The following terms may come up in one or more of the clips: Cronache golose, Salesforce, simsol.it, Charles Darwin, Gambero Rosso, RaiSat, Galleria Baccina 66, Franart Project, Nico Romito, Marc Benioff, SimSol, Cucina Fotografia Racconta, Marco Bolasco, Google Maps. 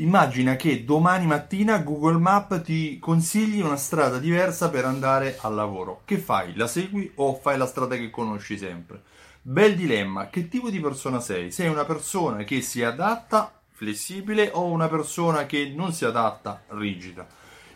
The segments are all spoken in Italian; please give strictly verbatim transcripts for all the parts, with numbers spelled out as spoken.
Immagina che domani mattina Google Maps ti consigli una strada diversa per andare al lavoro. Che fai? La segui o fai la strada che conosci sempre? Bel dilemma. Che tipo di persona sei? Sei una persona che si adatta, flessibile, o una persona che non si adatta, rigida?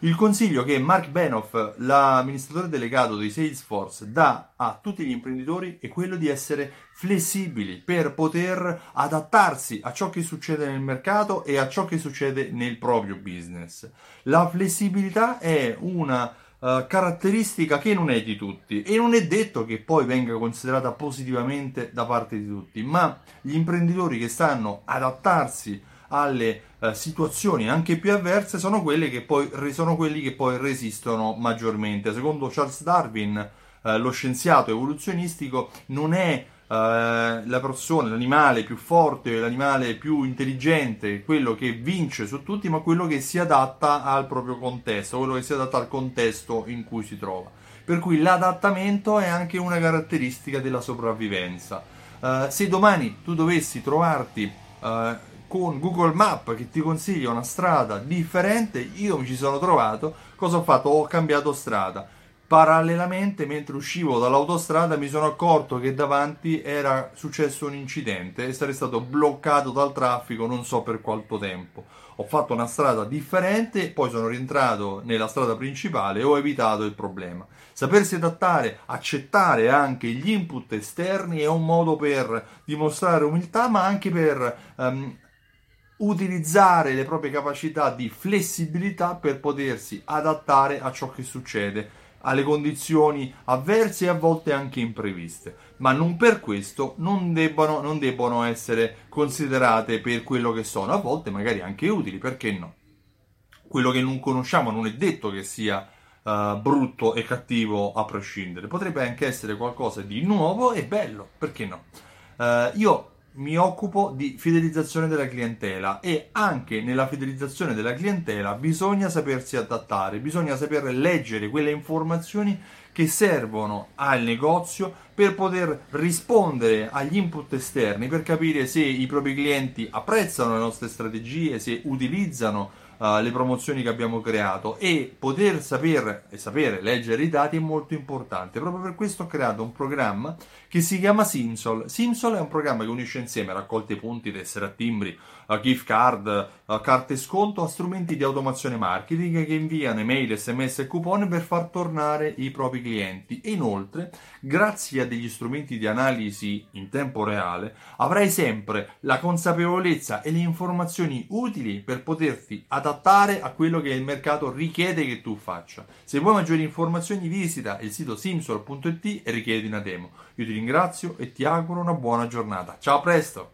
Il consiglio che Marc Benioff, l'amministratore delegato di Salesforce, dà a tutti gli imprenditori è quello di essere flessibili per poter adattarsi a ciò che succede nel mercato e a ciò che succede nel proprio business. La flessibilità è una uh, caratteristica che non è di tutti e non è detto che poi venga considerata positivamente da parte di tutti, ma gli imprenditori che sanno adattarsi alle eh, situazioni anche più avverse sono quelle che poi sono quelli che poi resistono maggiormente. Secondo Charles Darwin, eh, lo scienziato evoluzionistico, non è eh, la persona, l'animale più forte, l'animale più intelligente, quello che vince su tutti, ma quello che si adatta al proprio contesto, quello che si adatta al contesto in cui si trova. Per cui l'adattamento è anche una caratteristica della sopravvivenza. Eh, se domani tu dovessi trovarti eh, con Google Maps che ti consiglia una strada differente, io mi ci sono trovato, cosa ho fatto? Ho cambiato strada. Parallelamente, mentre uscivo dall'autostrada, mi sono accorto che davanti era successo un incidente e sarei stato bloccato dal traffico non so per quanto tempo. Ho fatto una strada differente, poi sono rientrato nella strada principale e ho evitato il problema. Sapersi adattare, accettare anche gli input esterni è un modo per dimostrare umiltà, ma anche per Um, utilizzare le proprie capacità di flessibilità per potersi adattare a ciò che succede, alle condizioni avverse e a volte anche impreviste, ma non per questo non debbano, non debbano essere considerate per quello che sono, a volte magari anche utili, perché no? Quello che non conosciamo non è detto che sia uh, brutto e cattivo a prescindere, potrebbe anche essere qualcosa di nuovo e bello, perché no? Uh, io mi occupo di fidelizzazione della clientela e anche nella fidelizzazione della clientela bisogna sapersi adattare, bisogna saper leggere quelle informazioni che servono al negozio per poter rispondere agli input esterni, per capire se i propri clienti apprezzano le nostre strategie, se utilizzano uh, le promozioni che abbiamo creato, e poter saper, e sapere leggere i dati è molto importante. Proprio per questo ho creato un programma che si chiama SimSol. SimSol è un programma che unisce insieme raccolte punti, tessere a timbri, uh, gift card, uh, carte sconto a strumenti di automazione marketing che inviano email, sms e coupon per far tornare i propri clienti. E inoltre, grazie a degli strumenti di analisi in tempo reale, avrai sempre la consapevolezza e le informazioni utili per poterti adattare a quello che il mercato richiede che tu faccia. Se vuoi maggiori informazioni, visita il sito simsol punto it e richiedi una demo. Io ti ringrazio e ti auguro una buona giornata. Ciao, a presto!